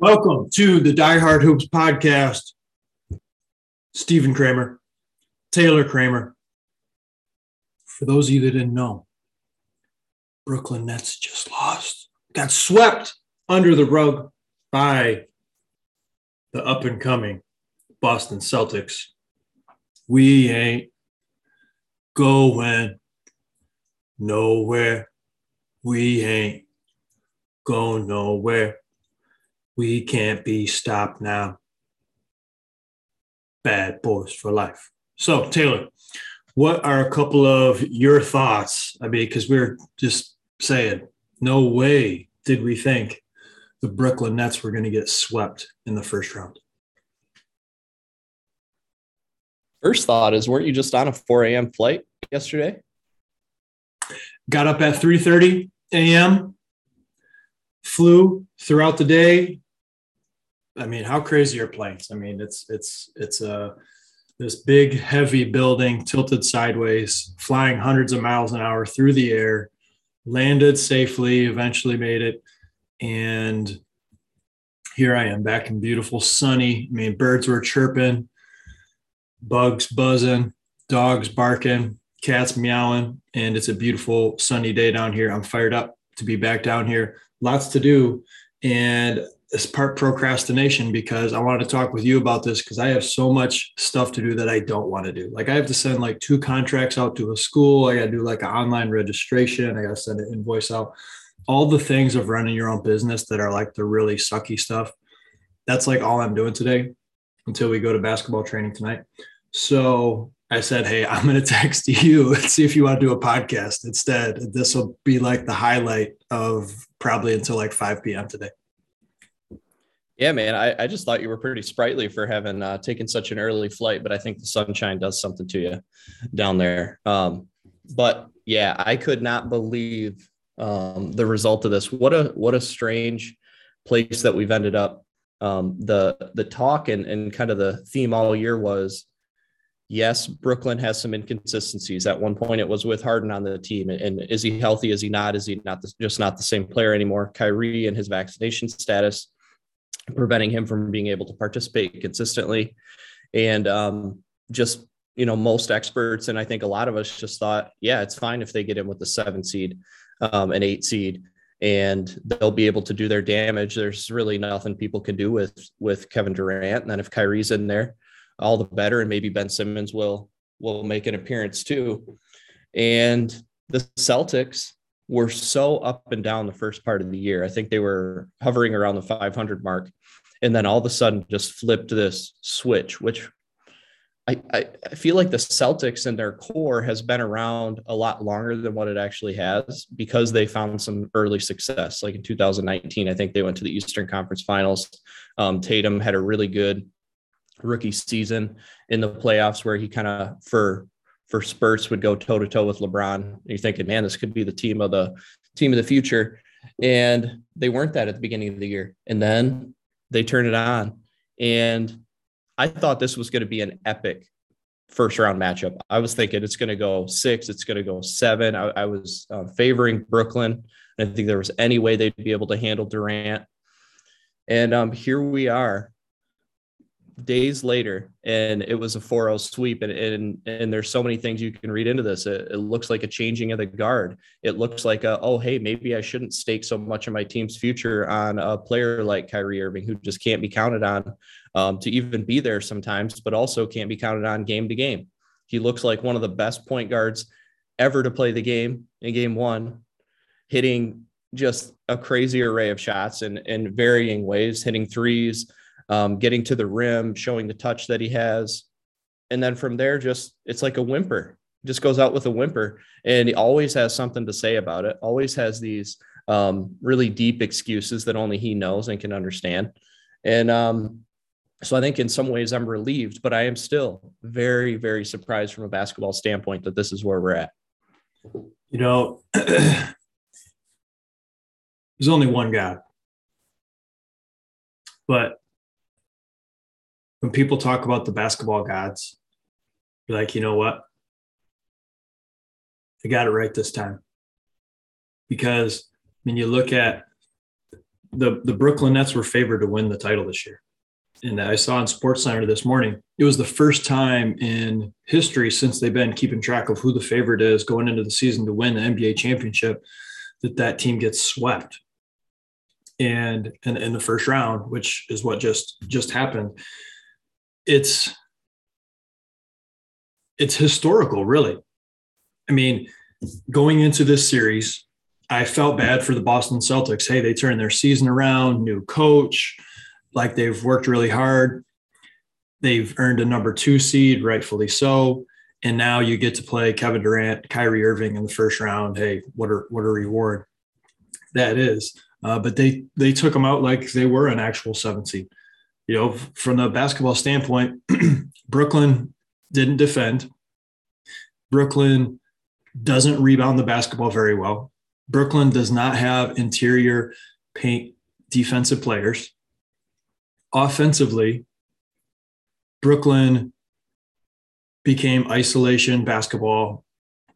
Welcome to the Die Hard Hoops podcast. Stephen Kramer, Taylor Kramer. For those of you that didn't know, Brooklyn Nets just lost. Got swept under the rug by the up-and-coming Boston Celtics. We ain't going nowhere. We ain't going nowhere. We can't be stopped now. Bad boys for life. So, Taylor, what are a couple of your thoughts? I mean, because we're just saying, no way did we think the Brooklyn Nets were going to get swept in the first round. First thought is, weren't you just on a 4 a.m. flight yesterday? Got up at 3:30 a.m., flew throughout the day. I mean, how crazy are planes? I mean, it's this big, heavy building tilted sideways, flying hundreds of miles an hour through the air, landed safely, eventually made it. And here I am back in beautiful sunny. I mean, birds were chirping, bugs buzzing, dogs barking, cats meowing. And it's a beautiful sunny day down here. I'm fired up to be back down here. Lots to do. And it's part procrastination because I wanted to talk with you about this because I have so much stuff to do that I don't want to do. Like I have to send like 2 contracts out to a school. I got to do like an online registration. I got to send an invoice out. All the things of running your own business that are like the really sucky stuff. That's like all I'm doing today until we go to basketball training tonight. So I said, hey, I'm going to text you and see if you want to do a podcast instead. This will be like the highlight of probably until like 5 p.m. today. Yeah, man, I just thought you were pretty sprightly for having taken such an early flight, but I think the sunshine does something to you down there. But yeah, I could not believe the result of this. What a strange place that we've ended up. The talk and kind of the theme all year was, yes, Brooklyn has some inconsistencies. At one point, it was with Harden on the team. And is he healthy? Is he not? Is he not just not the same player anymore? Kyrie and his vaccination status preventing him from being able to participate consistently. And just, you know, most experts, and I think a lot of us just thought, yeah, it's fine if they get in with the 7 seed, an 8 seed, and they'll be able to do their damage. There's really nothing people can do with Kevin Durant. And then if Kyrie's in there, all the better. And maybe Ben Simmons will make an appearance too. And the Celtics were so up and down the first part of the year. I think they were hovering around the 500 mark. And then all of a sudden just flipped this switch, which I feel like the Celtics in their core has been around a lot longer than what it actually has because they found some early success. Like in 2019, I think they went to the Eastern Conference Finals. Tatum had a really good rookie season in the playoffs where he kind of, for spurts, would go toe-to-toe with LeBron. And you're thinking, man, this could be the team of the future. And they weren't that at the beginning of the year. And then they turn it on. And I thought this was going to be an epic first-round matchup. I was thinking it's going to go 6, it's going to go 7. I was favoring Brooklyn. I didn't think there was any way they'd be able to handle Durant. And here we are, days later, and it was a 4-0 sweep, and there's so many things you can read into this. It looks like a changing of the guard. It looks like hey, maybe I shouldn't stake so much of my team's future on a player like Kyrie Irving, who just can't be counted on to even be there sometimes, but also can't be counted on game to game. He looks like one of the best point guards ever to play the game in game one, hitting just a crazy array of shots in varying ways, hitting threes, getting to the rim, showing the touch that he has. And then from there, just, it's like a whimper, just goes out with a whimper. And he always has something to say about it, always has these really deep excuses that only he knows and can understand. And so I think in some ways I'm relieved, but I am still very, very surprised from a basketball standpoint that this is where we're at. You know, there's only one God. But when people talk about the basketball gods, you're like, you know what? They got it right this time. Because when you look at the Brooklyn Nets were favored to win the title this year. And I saw on SportsCenter this morning, it was the first time in history since they've been keeping track of who the favorite is going into the season to win the NBA championship that team gets swept. And in the first round, which is what just happened. It's historical, really. I mean, going into this series, I felt bad for the Boston Celtics. Hey, they turned their season around, new coach, like they've worked really hard. They've earned a number 2 seed, rightfully so. And now you get to play Kevin Durant, Kyrie Irving in the first round. Hey, what a reward that is. But they took them out like they were an actual 7th seed. You know, from the basketball standpoint, Brooklyn didn't defend. Brooklyn doesn't rebound the basketball very well. Brooklyn does not have interior paint defensive players. Offensively, Brooklyn became isolation basketball.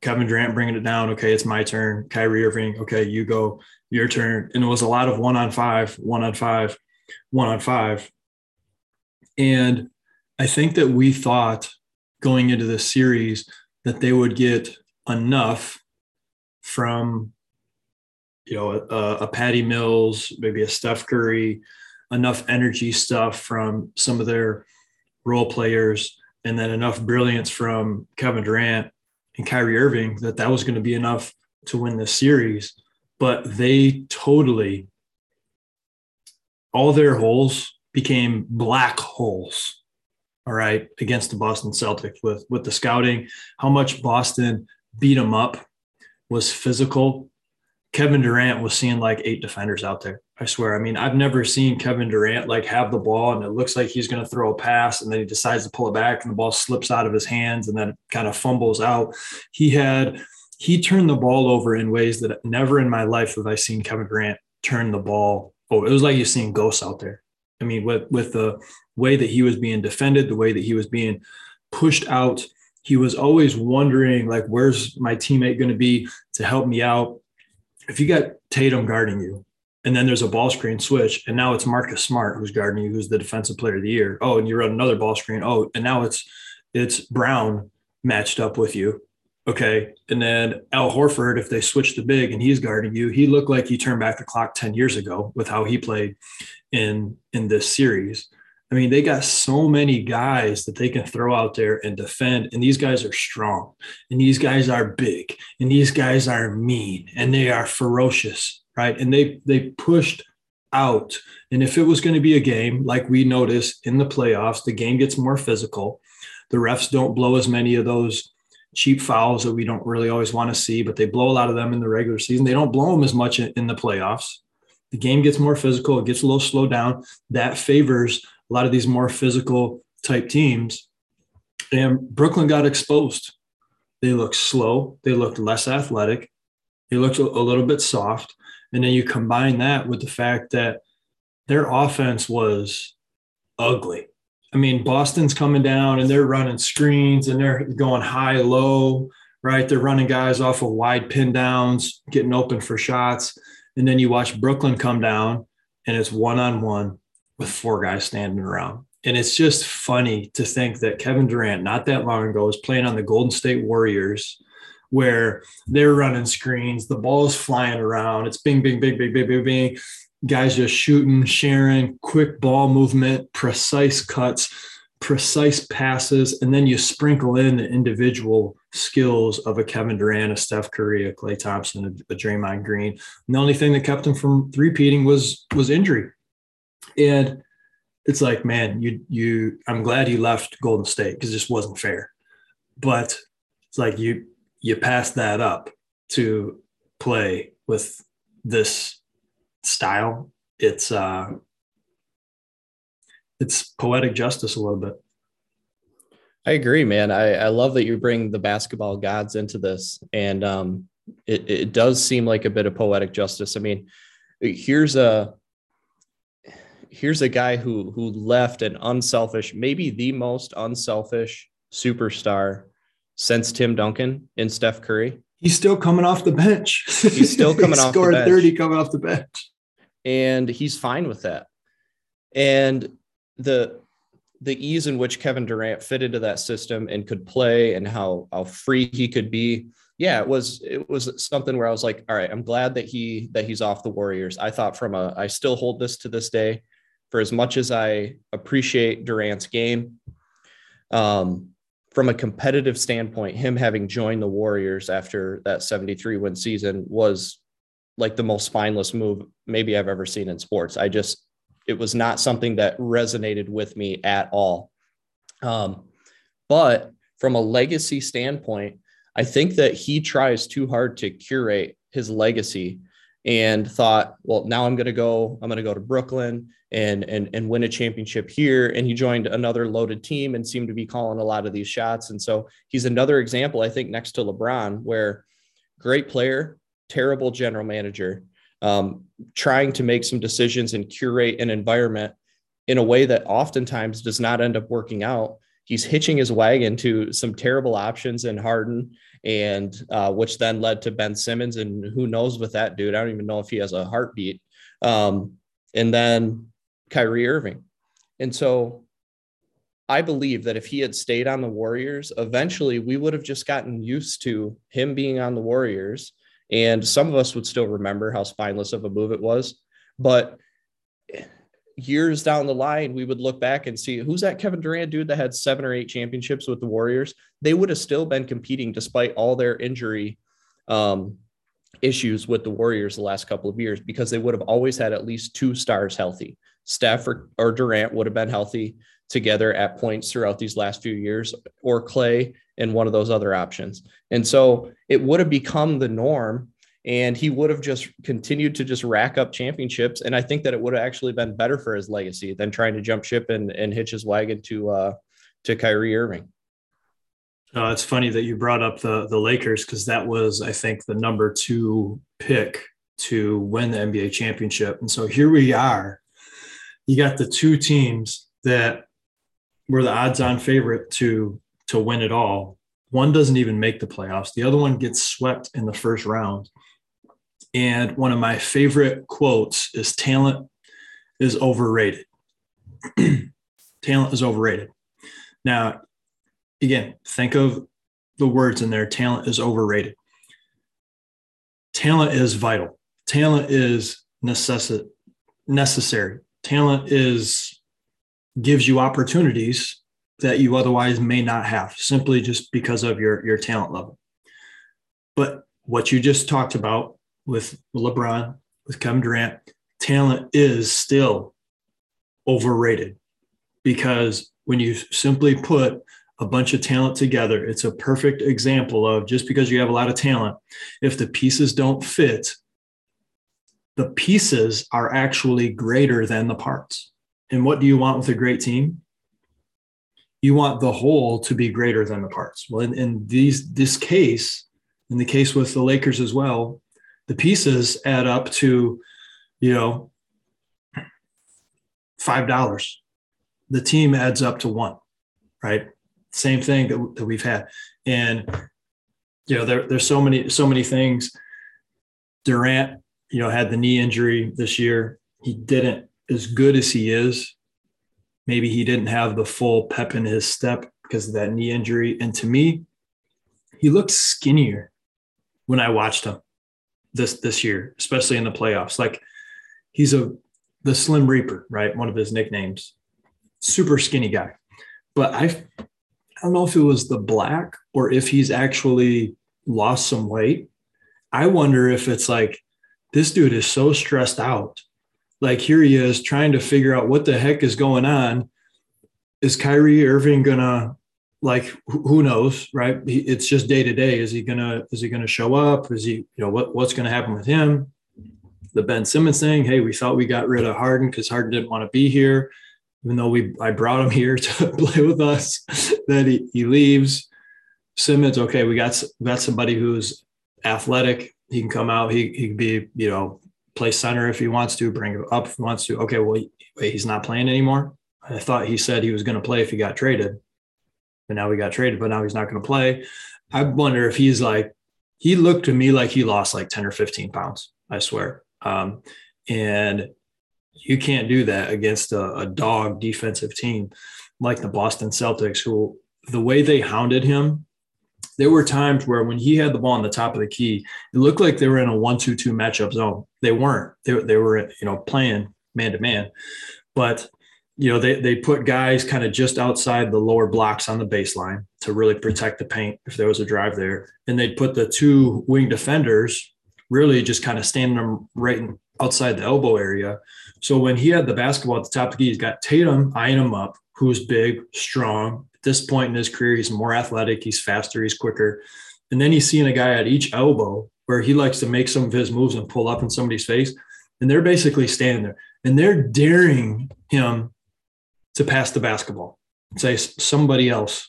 Kevin Durant bringing it down. Okay, it's my turn. Kyrie Irving. Okay, you go. Your turn. And it was a lot of 1-on-5. And I think that we thought going into this series that they would get enough from, you know, a Patty Mills, maybe a Steph Curry, enough energy stuff from some of their role players, and then enough brilliance from Kevin Durant and Kyrie Irving that was going to be enough to win this series. But they totally, all their holes became black holes, all right, against the Boston Celtics with the scouting, how much Boston beat them up, was physical. Kevin Durant was seeing like 8 defenders out there, I swear. I mean, I've never seen Kevin Durant like have the ball and it looks like he's going to throw a pass and then he decides to pull it back and the ball slips out of his hands and then kind of fumbles out. He turned the ball over in ways that never in my life have I seen Kevin Durant turn the ball over. It was like you're seeing ghosts out there. I mean, with the way that he was being defended, the way that he was being pushed out, he was always wondering, like, where's my teammate going to be to help me out? If you got Tatum guarding you and then there's a ball screen switch and now it's Marcus Smart who's guarding you, who's the defensive player of the year. Oh, and you run another ball screen. Oh, and now it's Brown matched up with you. Okay. And then Al Horford, if they switch the big and he's guarding you, he looked like he turned back the clock 10 years ago with how he played in this series. I mean, they got so many guys that they can throw out there and defend, and these guys are strong, and these guys are big, and these guys are mean, and they are ferocious, right? And they pushed out, and if it was going to be a game, like we noticed in the playoffs, the game gets more physical. The refs don't blow as many of those cheap fouls that we don't really always want to see, but they blow a lot of them in the regular season. They don't blow them as much in the playoffs. The game gets more physical. It gets a little slowed down. That favors a lot of these more physical type teams, and Brooklyn got exposed. They looked slow. They looked less athletic. They looked a little bit soft. And then you combine that with the fact that their offense was ugly. I mean, Boston's coming down and they're running screens and they're going high, low, right? They're running guys off of wide pin downs, getting open for shots. And then you watch Brooklyn come down and it's 1-on-1. With 4 guys standing around. And it's just funny to think that Kevin Durant, not that long ago, was playing on the Golden State Warriors where they're running screens, the ball's flying around, it's bing, bing, bing, bing, bing, bing, bing. Guys just shooting, sharing, quick ball movement, precise cuts, precise passes, and then you sprinkle in the individual skills of a Kevin Durant, a Steph Curry, a Klay Thompson, a Draymond Green. And the only thing that kept him from three-peating was injury. And it's like, man, I'm glad he left Golden State because it just wasn't fair. But it's like you pass that up to play with this style. It's poetic justice a little bit. I agree, man. I love that you bring the basketball gods into this, and it does seem like a bit of poetic justice. I mean, here's a guy who left an unselfish, maybe the most unselfish superstar since Tim Duncan in Steph Curry. He's still coming off the bench. He scored 30 coming off the bench. and he's fine with that. And the ease in which Kevin Durant fit into that system and could play and how free he could be. Yeah, it was something where I was like, all right, I'm glad that he's off the Warriors. I thought I still hold this to this day, for as much as I appreciate Durant's game, from a competitive standpoint, him having joined the Warriors after that 73 win season was like the most spineless move maybe I've ever seen in sports. It was not something that resonated with me at all. But from a legacy standpoint, I think that he tries too hard to curate his legacy and thought, well, now I'm going to go to Brooklyn and win a championship here. And he joined another loaded team and seemed to be calling a lot of these shots. And so he's another example, I think, next to LeBron, where great player, terrible general manager, trying to make some decisions and curate an environment in a way that oftentimes does not end up working out. He's hitching his wagon to some terrible options in Harden, and which then led to Ben Simmons, and who knows with that dude. I don't even know if he has a heartbeat. And then Kyrie Irving. And so I believe that if he had stayed on the Warriors, eventually we would have just gotten used to him being on the Warriors. And some of us would still remember how spineless of a move it was. But years down the line, we would look back and see, who's that Kevin Durant dude that had 7 or 8 championships with the Warriors? They would have still been competing despite all their injury issues with the Warriors the last couple of years, because they would have always had at least 2 stars healthy. Steph or Durant would have been healthy together at points throughout these last few years, or Klay and one of those other options. And so it would have become the norm, and he would have just continued to just rack up championships. And I think that it would have actually been better for his legacy than trying to jump ship and hitch his wagon to Kyrie Irving. It's funny that you brought up the Lakers, because that was, I think, the number 2 pick to win the NBA championship. And so here we are. You got the 2 teams that were the odds-on favorite to win it all. One doesn't even make the playoffs. The other one gets swept in the first round. And one of my favorite quotes is, talent is overrated. Talent is overrated. Now, again, think of the words in there. Talent is overrated. Talent is vital. Talent is necessary. Talent gives you opportunities that you otherwise may not have, simply just because of your talent level. But what you just talked about with LeBron, with Kevin Durant, talent is still overrated, because when you simply put a bunch of talent together, it's a perfect example of, just because you have a lot of talent, if the pieces don't fit, the pieces are actually greater than the parts. And what do you want with a great team? You want the whole to be greater than the parts. Well, in the case with the Lakers as well, the pieces add up to, $5. The team adds up to 1, right? Same thing that we've had. And, there's so many things. Durant, had the knee injury this year. He didn't, as good as he is, maybe he didn't have the full pep in his step because of that knee injury. And to me, he looked skinnier when I watched him this year, especially in the playoffs. Like, he's the Slim Reaper, right? One of his nicknames. Super skinny guy. But I don't know if it was the black or if he's actually lost some weight. I wonder if it's like, this dude is so stressed out. Like, here he is trying to figure out what the heck is going on. Is Kyrie Irving gonna, like, who knows, right? It's just day to day. Is he gonna show up? Is he, what's gonna happen with him? The Ben Simmons thing. Hey, we thought we got rid of Harden because Harden didn't want to be here, even though I brought him here to play with us. Then he leaves. Simmons, okay, we got somebody who's athletic. He can come out. He can be, play center if he wants to, bring him up if he wants to. Okay, well, wait, he's not playing anymore? I thought he said he was going to play if he got traded. But now he got traded, but now he's not going to play. I wonder if he's like – he looked to me like he lost like 10 or 15 pounds, I swear. And you can't do that against a dog defensive team like the Boston Celtics, who the way they hounded him, there were times where when he had the ball on the top of the key, it looked like they were in a 1-2-2 matchup zone. They weren't. They were, you know, playing man-to-man. But, you know, they put guys kind of just outside the lower blocks on the baseline to really protect the paint if there was a drive there. And they'd put the two wing defenders really just kind of standing them right outside the elbow area. So when he had the basketball at the top of the key, he's got Tatum eyeing him up, who's big, strong. At this point in his career, he's more athletic, he's faster, he's quicker. And then he's seeing a guy at each elbow where he likes to make some of his moves and pull up in somebody's face. And they're basically standing there and they're daring him to pass the basketball and say, somebody else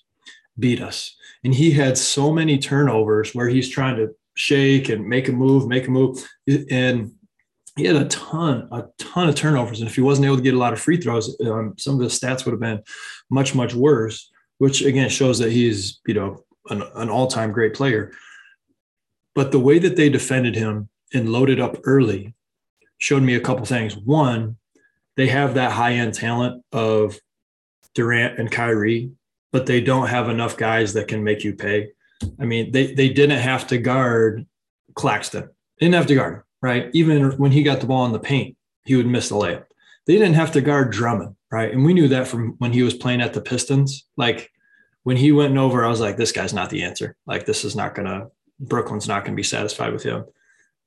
beat us. And he had so many turnovers where he's trying to shake and make a move. And he had a ton of turnovers. And if he wasn't able to get a lot of free throws, some of the stats would have been much, much worse, which again shows that he's, you know, an all-time great player. But the way that they defended him and loaded up early showed me a couple things. One, they have that high-end talent of Durant and Kyrie, but they don't have enough guys that can make you pay. I mean, they didn't have to guard Claxton. They didn't have to guard him, right? Even when he got the ball in the paint, he would miss the layup. They didn't have to guard Drummond, right? And we knew that from when he was playing at the Pistons. Like, when he went over, I was like, this guy's not the answer. Like, this is not going to – Brooklyn's not going to be satisfied with him.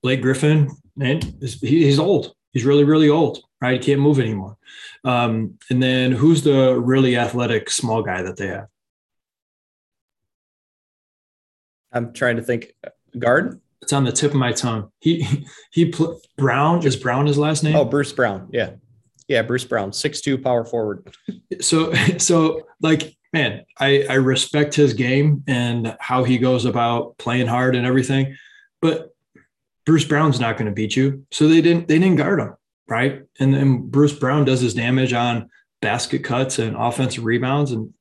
Blake Griffin, man, he's old. He's really, really old, right? He can't move anymore. And then who's the really athletic small guy that they have? I'm trying to think. Guard? It's on the tip of my tongue. Brown, is Brown his last name? Oh, Bruce Brown. Yeah, Bruce Brown, 6'2", power forward. So like, man, I respect his game and how he goes about playing hard and everything, but Bruce Brown's not going to beat you. So they didn't guard him, right? And then Bruce Brown does his damage on basket cuts and offensive rebounds, and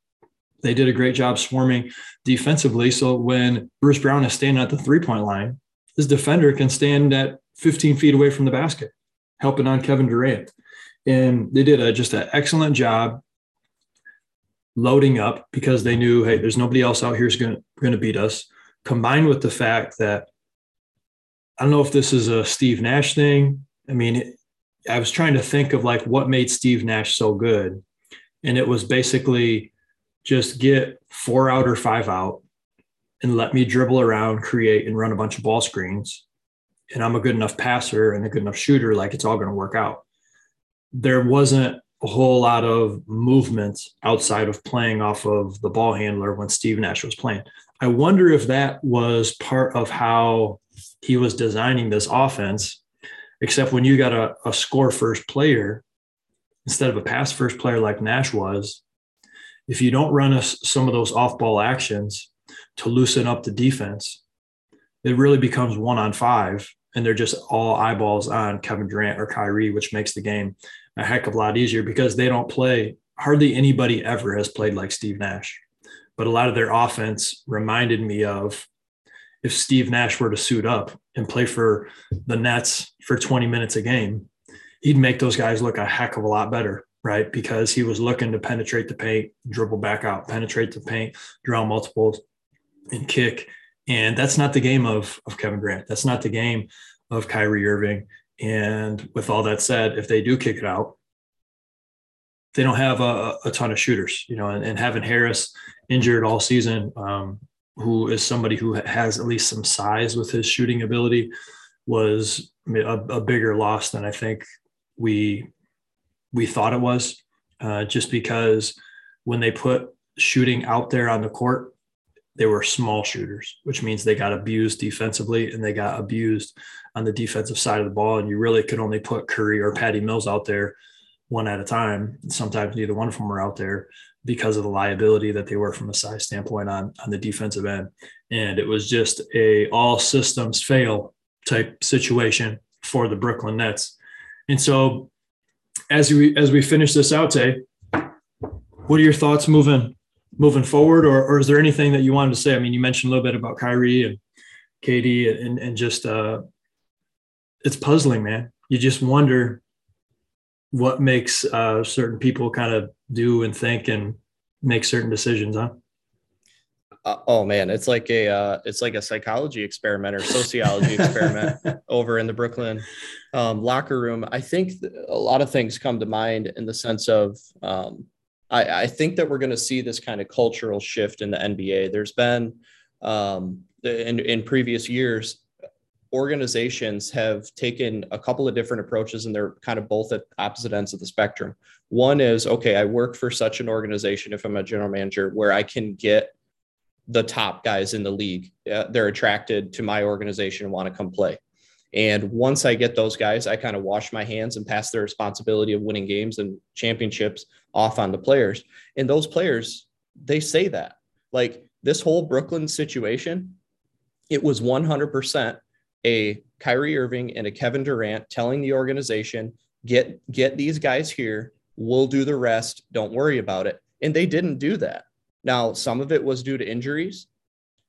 they did a great job swarming defensively. So when Bruce Brown is standing at the three-point line, his defender can stand at 15 feet away from the basket, helping on Kevin Durant. And they did just an excellent job loading up because they knew, hey, there's nobody else out here who's going to beat us, combined with the fact that I don't know if this is a Steve Nash thing. I mean, I was trying to think of like what made Steve Nash so good. And it was basically just get 4 out or 5 out and let me dribble around, create, and run a bunch of ball screens. And I'm a good enough passer and a good enough shooter. Like, it's all going to work out. There wasn't a whole lot of movement outside of playing off of the ball handler when Steve Nash was playing. I wonder if that was part of how he was designing this offense, except when you got a score first player instead of a pass first player like Nash was, if you don't run some of those off ball actions to loosen up the defense, it really becomes 1-on-5. And they're just all eyeballs on Kevin Durant or Kyrie, which makes the game a heck of a lot easier because they don't play. Hardly anybody ever has played like Steve Nash, but a lot of their offense reminded me of if Steve Nash were to suit up and play for the Nets for 20 minutes a game, he'd make those guys look a heck of a lot better, right? Because he was looking to penetrate the paint, dribble back out, penetrate the paint, draw multiples, and kick. And that's not the game of Kevin Durant. That's not the game of Kyrie Irving. And with all that said, if they do kick it out, they don't have a ton of shooters, you know, and having Harris injured all season, who is somebody who has at least some size with his shooting ability, was a bigger loss than I think we thought it was, just because when they put shooting out there on the court, they were small shooters, which means they got abused defensively and they got abused on the defensive side of the ball. And you really could only put Curry or Patty Mills out there one at a time. Sometimes neither one of them were out there because of the liability that they were from a size standpoint on the defensive end. And it was just a all systems fail type situation for the Brooklyn Nets. And so as we finish this out, Tay, what are your thoughts moving forward, or is there anything that you wanted to say? I mean, you mentioned a little bit about Kyrie and KD and just it's puzzling, man. you just wonder what makes certain people kind of do and think and make certain decisions, huh? Oh man, it's like a psychology experiment or sociology experiment over in the Brooklyn locker room. I think a lot of things come to mind in the sense of I think that we're going to see this kind of cultural shift in the NBA. There's been in previous years, organizations have taken a couple of different approaches, and they're kind of both at opposite ends of the spectrum. One is, okay, I work for such an organization, if I'm a general manager, where I can get the top guys in the league. They're attracted to my organization and want to come play. And once I get those guys, I kind of wash my hands and pass the responsibility of winning games and championships off on the players. And those players, they say that. Like this whole Brooklyn situation, it was 100% a Kyrie Irving and a Kevin Durant telling the organization, get these guys here, we'll do the rest, don't worry about it. And they didn't do that. Now, some of it was due to injuries,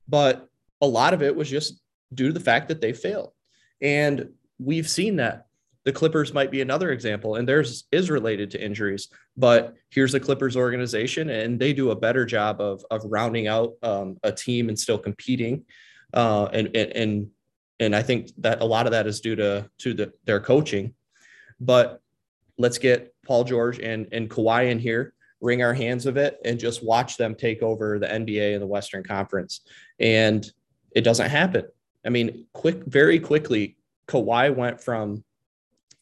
but a lot of it was just due to the fact that they failed. And we've seen that. The Clippers might be another example, and theirs is related to injuries, but here's the Clippers organization, and they do a better job of rounding out a team and still competing. And I think that a lot of that is due to their coaching. But let's get Paul George and Kawhi in here, wring our hands of it, and just watch them take over the NBA and the Western Conference. And it doesn't happen. I mean, very quickly, Kawhi went from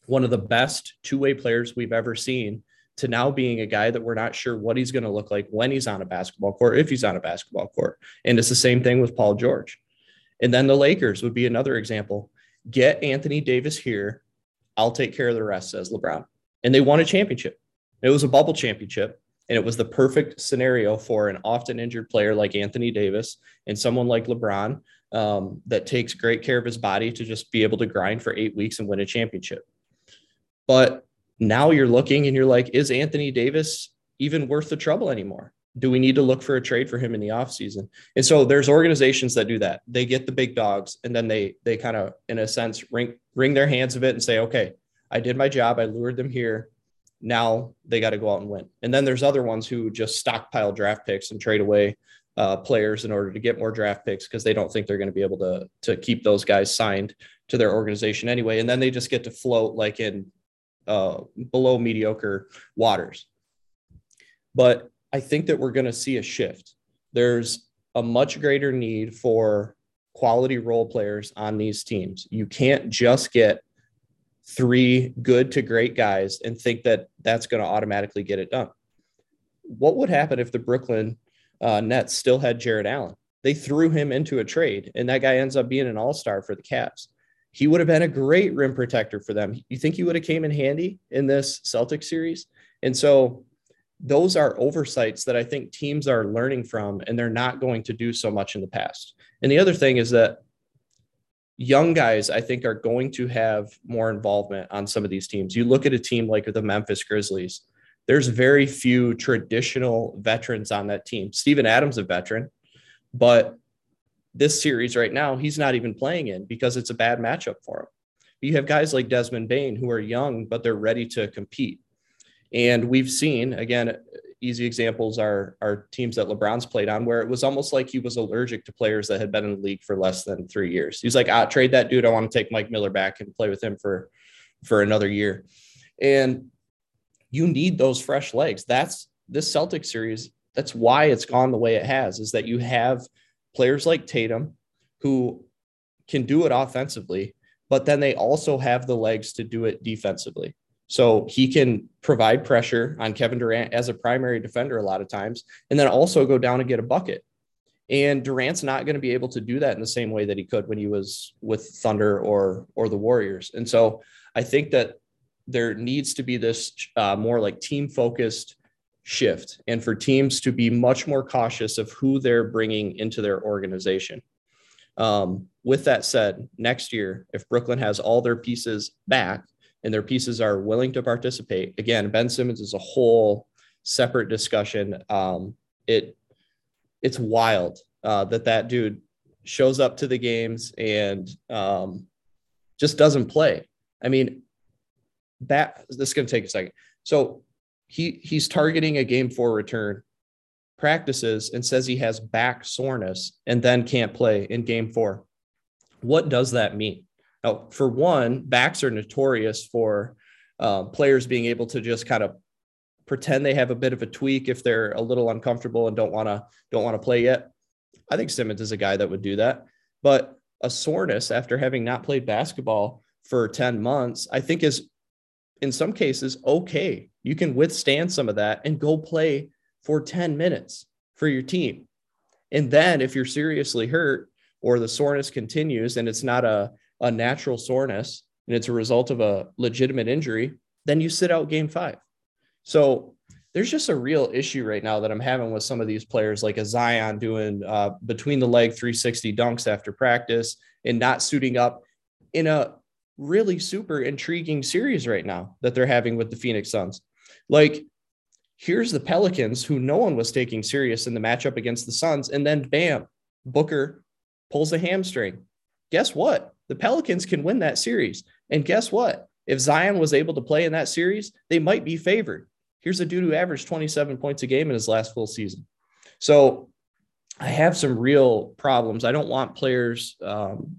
one of the best two-way players we've ever seen to now being a guy that we're not sure what he's going to look like when he's on a basketball court, if he's on a basketball court. And it's the same thing with Paul George. And then the Lakers would be another example. Get Anthony Davis here. I'll take care of the rest, says LeBron. And they won a championship. It was a bubble championship. And it was the perfect scenario for an often injured player like Anthony Davis and someone like LeBron that takes great care of his body to just be able to grind for 8 weeks and win a championship. But now you're looking and you're like, is Anthony Davis even worth the trouble anymore? Do we need to look for a trade for him in the offseason? And so there's organizations that do that. They get the big dogs, and then they kind of, in a sense, wring their hands of it and say, okay, I did my job. I lured them here. Now they got to go out and win. And then there's other ones who just stockpile draft picks and trade away players in order to get more draft picks because they don't think they're going to be able to keep those guys signed to their organization anyway. And then they just get to float like in below mediocre waters. But I think that we're going to see a shift. There's a much greater need for quality role players on these teams. You can't just get three good to great guys and think that that's going to automatically get it done. What would happen if the Brooklyn Nets still had Jared Allen? They threw him into a trade, and that guy ends up being an all-star for the Cavs. He would have been a great rim protector for them. You think he would have came in handy in this Celtics series? And so those are oversights that I think teams are learning from, and they're not going to do so much in the past. And the other thing is that young guys, I think, are going to have more involvement on some of these teams. You look at a team like the Memphis Grizzlies, there's very few traditional veterans on that team. Steven Adams, a veteran, but this series right now, he's not even playing in because it's a bad matchup for him. You have guys like Desmond Bane who are young, but they're ready to compete. And we've seen, again, easy examples are teams that LeBron's played on where it was almost like he was allergic to players that had been in the league for less than 3 years. He's like, I'll trade that dude. I want to take Mike Miller back and play with him for another year. And you need those fresh legs. That's this Celtics series. That's why it's gone the way it has, is that you have players like Tatum who can do it offensively, but then they also have the legs to do it defensively. So he can provide pressure on Kevin Durant as a primary defender a lot of times, and then also go down and get a bucket. And Durant's not going to be able to do that in the same way that he could when he was with Thunder or the Warriors. And so I think that there needs to be this more like team-focused shift, and for teams to be much more cautious of who they're bringing into their organization. With that said, next year, if Brooklyn has all their pieces back, and their pieces are willing to participate. Again, Ben Simmons is a whole separate discussion. It's wild that dude shows up to the games and just doesn't play. I mean, that this is going to take a second. So he's targeting a game 4 return, practices, and says he has back soreness and then can't play in game 4. What does that mean? Now, for one, backs are notorious for players being able to just kind of pretend they have a bit of a tweak if they're a little uncomfortable and don't want to play yet. I think Simmons is a guy that would do that. But a soreness after having not played basketball for 10 months, I think is in some cases okay. You can withstand some of that and go play for 10 minutes for your team. And then if you're seriously hurt or the soreness continues and it's not a natural soreness and it's a result of a legitimate injury, then you sit out game 5. So there's just a real issue right now that I'm having with some of these players, like a Zion doing between the leg 360 dunks after practice and not suiting up in a really super intriguing series right now that they're having with the Phoenix Suns. Like, here's the Pelicans, who no one was taking serious in the matchup against the Suns. And then bam, Booker pulls a hamstring. Guess what? The Pelicans can win that series. And guess what? If Zion was able to play in that series, they might be favored. Here's a dude who averaged 27 points a game in his last full season. So I have some real problems. I don't want players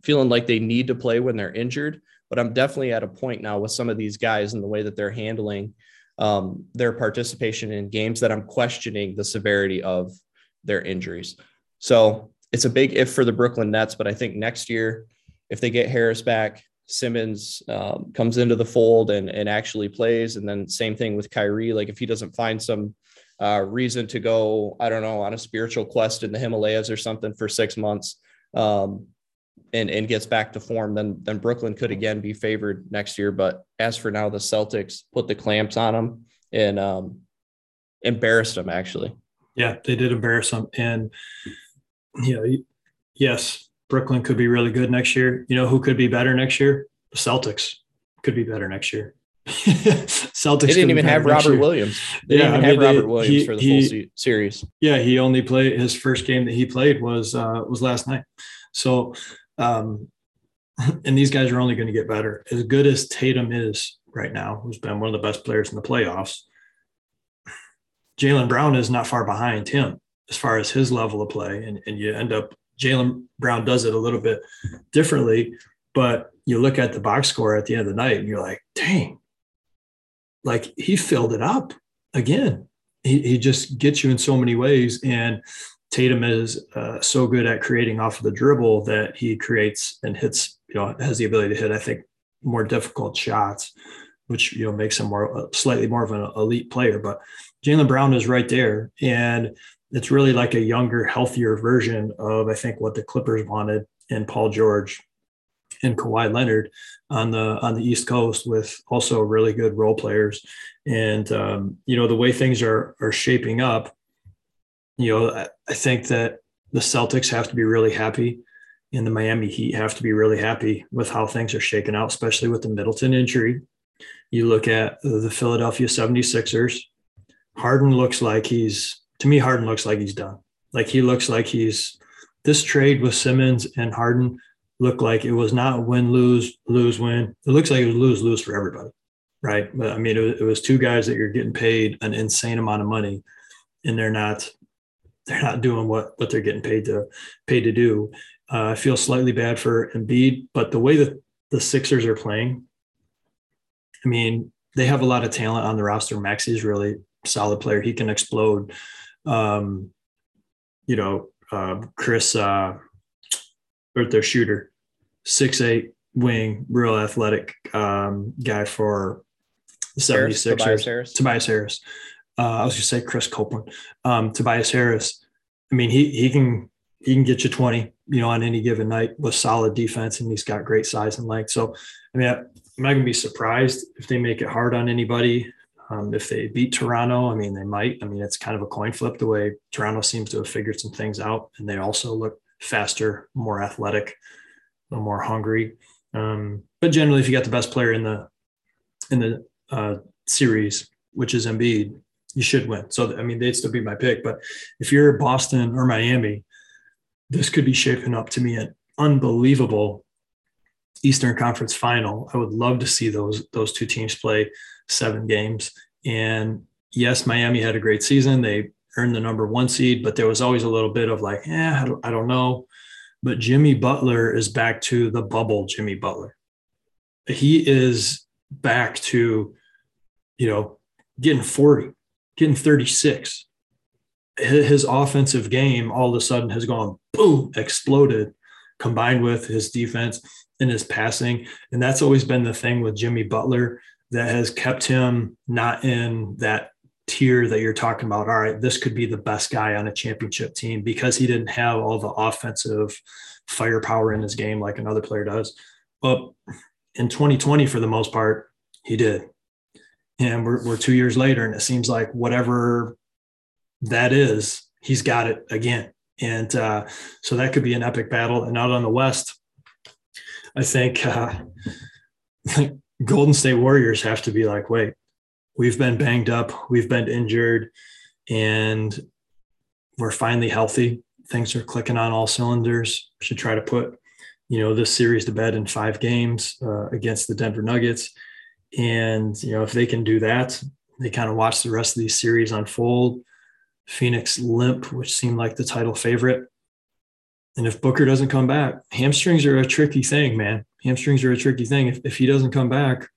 feeling like they need to play when they're injured, but I'm definitely at a point now with some of these guys and the way that they're handling their participation in games that I'm questioning the severity of their injuries. So it's a big if for the Brooklyn Nets, but I think next year, if they get Harris back, Simmons comes into the fold and actually plays. And then same thing with Kyrie. Like, if he doesn't find some reason to go, I don't know, on a spiritual quest in the Himalayas or something for 6 months and gets back to form, then Brooklyn could again be favored next year. But as for now, the Celtics put the clamps on them and embarrassed them, actually. Yeah, they did embarrass them. And, you know, yes, Brooklyn could be really good next year. You know who could be better next year? The Celtics could be better next year. Celtics. They didn't even have Robert Williams. They didn't even have Robert Williams for the full series. Yeah, he only played his first game that he played was last night. So, and these guys are only going to get better. As good as Tatum is right now, who's been one of the best players in the playoffs, Jaylen Brown is not far behind him as far as his level of play, and you end up. Jaylen Brown does it a little bit differently, but you look at the box score at the end of the night and you're like, dang, like he filled it up again. He just gets you in so many ways. And Tatum is so good at creating off of the dribble that he creates and hits, you know, has the ability to hit, I think, more difficult shots, which, you know, makes him more slightly more of an elite player. But Jaylen Brown is right there. And it's really like a younger, healthier version of, I think, what the Clippers wanted in Paul George and Kawhi Leonard on the East Coast, with also really good role players. And, you know, the way things are shaping up, you know, I think that the Celtics have to be really happy and the Miami Heat have to be really happy with how things are shaking out, especially with the Middleton injury. You look at the Philadelphia 76ers, Harden looks like he's done. Like, he looks like this trade with Simmons and Harden looked like it was not win, lose, lose, win. It looks like it was lose, lose for everybody, right? But, I mean, it was two guys that you're getting paid an insane amount of money, and they're not doing what they're getting paid to do. I feel slightly bad for Embiid, but the way that the Sixers are playing, I mean, they have a lot of talent on the roster. Maxi's really solid player. He can explode. Chris, their shooter, 6'8" wing, real athletic guy for the 76ers. Tobias Harris. I was going to say Chris Copeland. Tobias Harris. I mean, he can get you 20, you know, on any given night with solid defense, and he's got great size and length. So, I mean, I'm not going to be surprised if they make it hard on anybody. If they beat Toronto, I mean, they might. I mean, it's kind of a coin flip the way Toronto seems to have figured some things out. And they also look faster, more athletic, a little more hungry. But generally, if you got the best player in the series, which is Embiid, you should win. So, I mean, they'd still be my pick. But if you're Boston or Miami, this could be shaping up to be an unbelievable Eastern Conference Final. I would love to see those two teams play 7 games. And yes, Miami had a great season. They earned the number 1 seed, but there was always a little bit of like, I don't know. But Jimmy Butler is back to the bubble Jimmy Butler. He is back to, getting 40, getting 36. His offensive game all of a sudden has gone, boom, exploded, combined with his defense and his passing. And that's always been the thing with Jimmy Butler that has kept him not in that tier that you're talking about. All right, this could be the best guy on a championship team, because he didn't have all the offensive firepower in his game like another player does. But in 2020, for the most part, he did. And we're 2 years later, and it seems like whatever that is, he's got it again. And so that could be an epic battle. And out on the West, I think Golden State Warriors have to be like, wait, we've been banged up, we've been injured, and we're finally healthy. Things are clicking on all cylinders. We should try to put, this series to bed in 5 games against the Denver Nuggets. And, if they can do that, they kind of watch the rest of these series unfold. Phoenix limp, which seemed like the title favorite. And if Booker doesn't come back, hamstrings are a tricky thing, man. Hamstrings are a tricky thing. If he doesn't come back,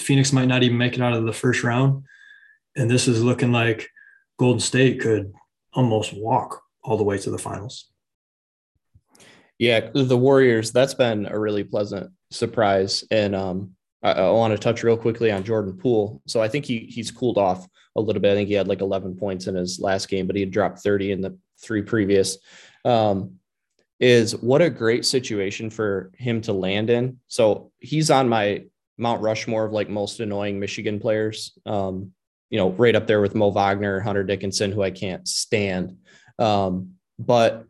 Phoenix might not even make it out of the first round. And this is looking like Golden State could almost walk all the way to the finals. Yeah, the Warriors, that's been a really pleasant surprise. And I want to touch real quickly on Jordan Poole. So I think he's cooled off a little bit. I think he had like 11 points in his last game, but he had dropped 30 in the 3 previous. Is what a great situation for him to land in. So he's on my Mount Rushmore of like most annoying Michigan players, right up there with Mo Wagner, Hunter Dickinson, who I can't stand. But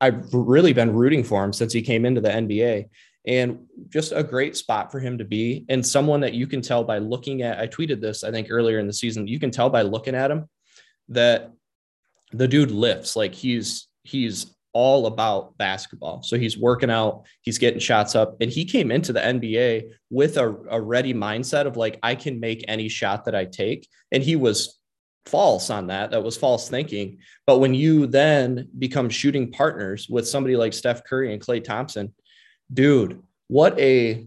I've really been rooting for him since he came into the NBA, and just a great spot for him to be. And someone that you can tell by looking at, I tweeted this, I think earlier in the season, you can tell by looking at him that the dude lifts, like he's all about basketball. So he's working out, he's getting shots up, and he came into the NBA with a ready mindset of like, I can make any shot that I take. And he was false on that. That was false thinking. But when you then become shooting partners with somebody like Steph Curry and Klay Thompson, dude, what a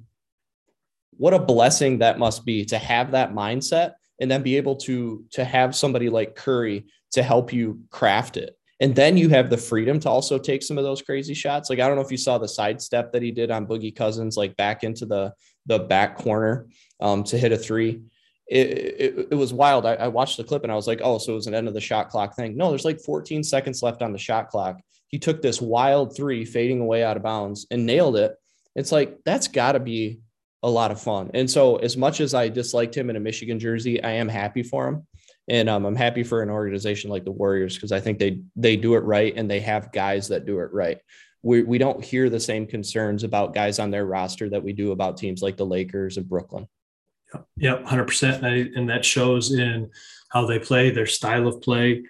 blessing that must be to have that mindset, and then be able to have somebody like Curry to help you craft it. And then you have the freedom to also take some of those crazy shots. Like, I don't know if you saw the sidestep that he did on Boogie Cousins, like back into the back corner to hit a 3. It was wild. I watched the clip and I was like, oh, so it was an end of the shot clock thing. No, there's like 14 seconds left on the shot clock. He took this wild 3 fading away out of bounds and nailed it. It's like, that's got to be a lot of fun. And so as much as I disliked him in a Michigan jersey, I am happy for him. And I'm happy for an organization like the Warriors, because I think they do it right, and they have guys that do it right. We don't hear the same concerns about guys on their roster that we do about teams like the Lakers and Brooklyn. Yep, 100%. And that shows in how they play, their style of play.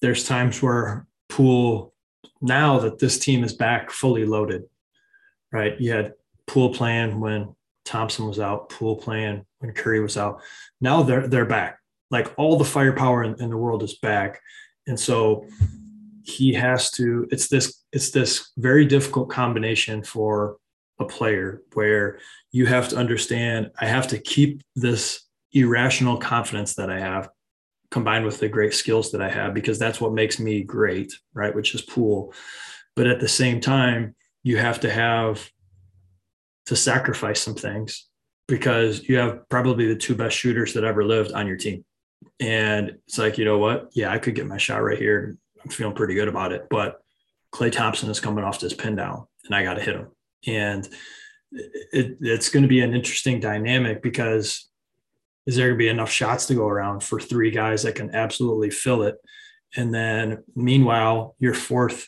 There's times where Poole, now that this team is back fully loaded, right? You had Poole playing when Thompson was out, Poole playing when Curry was out. Now they're back. Like, all the firepower in the world is back. And so he has to, it's this very difficult combination for a player where you have to understand, I have to keep this irrational confidence that I have combined with the great skills that I have, because that's what makes me great, right? Which is Poole. But at the same time, you have to sacrifice some things, because you have probably the 2 best shooters that ever lived on your team. And it's like, you know what? Yeah, I could get my shot right here. I'm feeling pretty good about it, but Klay Thompson is coming off this pin down and I got to hit him. And it's going to be an interesting dynamic, because is there going to be enough shots to go around for 3 guys that can absolutely fill it? And then meanwhile, your 4th,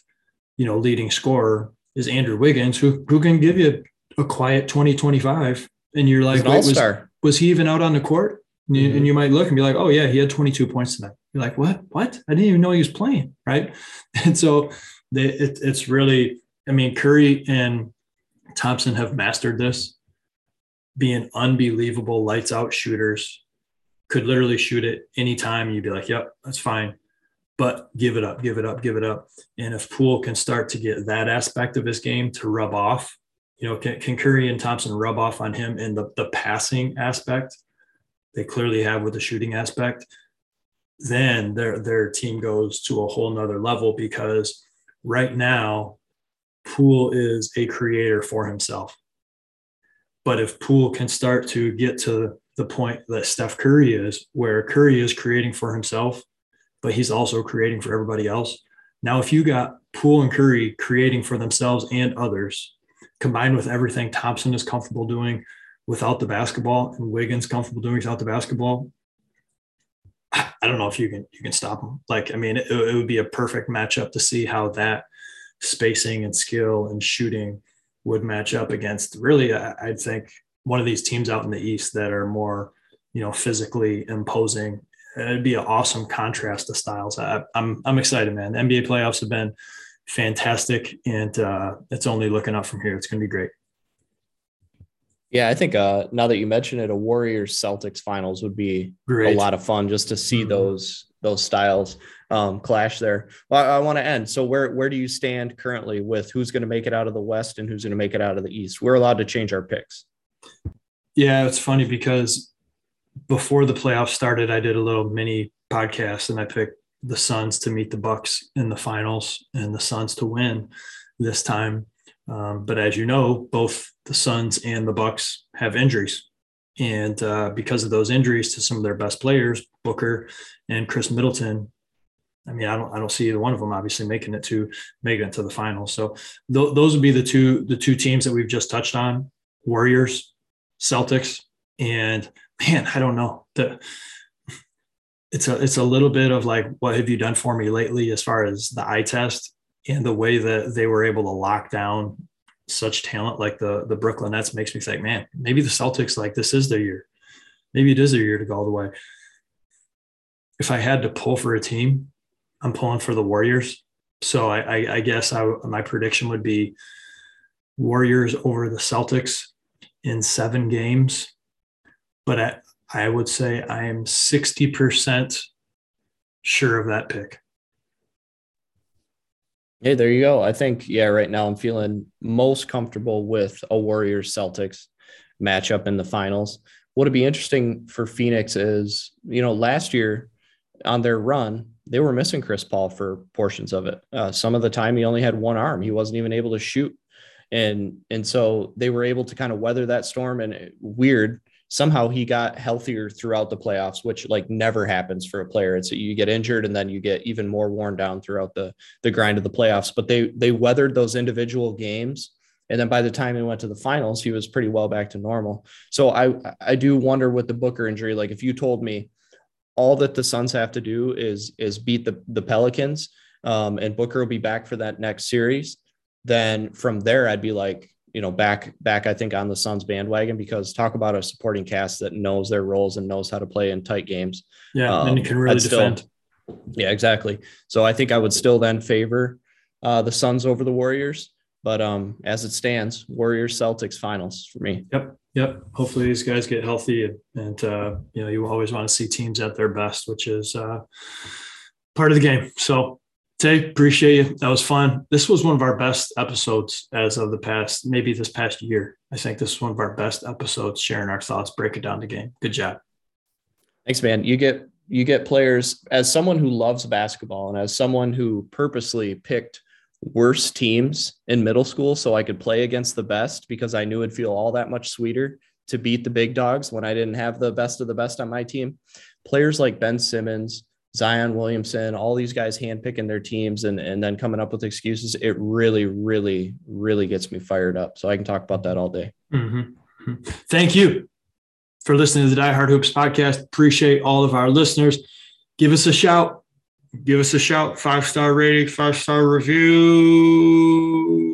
leading scorer is Andrew Wiggins, who can give you a quiet 20, 25. And you're like, wait, was he even out on the court? And you might look and be like, oh yeah, he had 22 points tonight. You're like, what? I didn't even know he was playing. Right. And so it's really, Curry and Thompson have mastered this, being unbelievable lights out shooters. Could literally shoot it anytime. You'd be like, yep, that's fine. But give it up, give it up, give it up. And if Poole can start to get that aspect of his game to rub off, you know, can Curry and Thompson rub off on him in the passing aspect they clearly have with the shooting aspect, then their team goes to a whole nother level, because right now Poole is a creator for himself. But if Poole can start to get to the point that Steph Curry is, where Curry is creating for himself, but he's also creating for everybody else. Now, if you got Poole and Curry creating for themselves and others, combined with everything Thompson is comfortable doing without the basketball and Wiggins comfortable doing without the basketball, I don't know if you can stop them. Like, I mean, it would be a perfect matchup to see how that spacing and skill and shooting would match up against, really, I think, one of these teams out in the East that are more, you know, physically imposing. It'd be an awesome contrast to styles. I'm excited, man. The NBA playoffs have been fantastic, and it's only looking up from here. It's going to be great. Yeah, I think now that you mention it, a Warriors-Celtics finals would be great. A lot of fun just to see those styles clash there. Well, I want to end. So where do you stand currently with who's going to make it out of the West and who's going to make it out of the East? We're allowed to change our picks. Yeah, it's funny because before the playoffs started, I did a little mini podcast and I picked the Suns to meet the Bucks in the finals and the Suns to win this time. But as you know, both the Suns and the Bucks have injuries. And because of those injuries to some of their best players, Booker and Chris Middleton, I mean, I don't see either one of them obviously making it to the finals. So those would be the two teams that we've just touched on. Warriors, Celtics, and man, I don't know. It's a little bit of like, what have you done for me lately as far as the eye test and the way that they were able to lock down such talent like the Brooklyn Nets makes me think, man, maybe the Celtics, like, this is their year. Maybe it is their year to go all the way. If I had to pull for a team, I'm pulling for the Warriors. So I guess my prediction would be Warriors over the Celtics in 7 games, but I would say I am 60% sure of that pick. Hey, there you go. I think, yeah, right now I'm feeling most comfortable with a Warriors-Celtics matchup in the finals. What would be interesting for Phoenix is, you know, last year on their run, they were missing Chris Paul for portions of it. Some of the time he only had one arm. He wasn't even able to shoot. And so they were able to kind of weather that storm, and weird, somehow he got healthier throughout the playoffs, which like never happens for a player. It's you get injured and then you get even more worn down throughout the grind of the playoffs, but they weathered those individual games. And then by the time he went to the finals, he was pretty well back to normal. So I do wonder with the Booker injury, like if you told me all that the Suns have to do is beat the Pelicans and Booker will be back for that next series, then from there, I'd be like, you know, back, I think, on the Suns bandwagon, because talk about a supporting cast that knows their roles and knows how to play in tight games. Yeah, and you can really defend. Yeah, exactly. So I think I would still then favor the Suns over the Warriors. But as it stands, Warriors-Celtics finals for me. Yep. Hopefully these guys get healthy. And you know, you always want to see teams at their best, which is part of the game. So, Tay, appreciate you. That was fun. This was one of our best episodes as of this past year. I think this is one of our best episodes, sharing our thoughts, breaking down the game. Good job. Thanks, man. You get players, as someone who loves basketball and as someone who purposely picked worse teams in middle school so I could play against the best, because I knew it'd feel all that much sweeter to beat the big dogs when I didn't have the best of the best on my team. Players like Ben Simmons, Zion Williamson, all these guys handpicking their teams and then coming up with excuses, it really, really, really gets me fired up. So I can talk about that all day. Mm-hmm. Thank you for listening to the Die Hard Hoops podcast. Appreciate all of our listeners. Give us a shout. 5-star rating, 5-star review.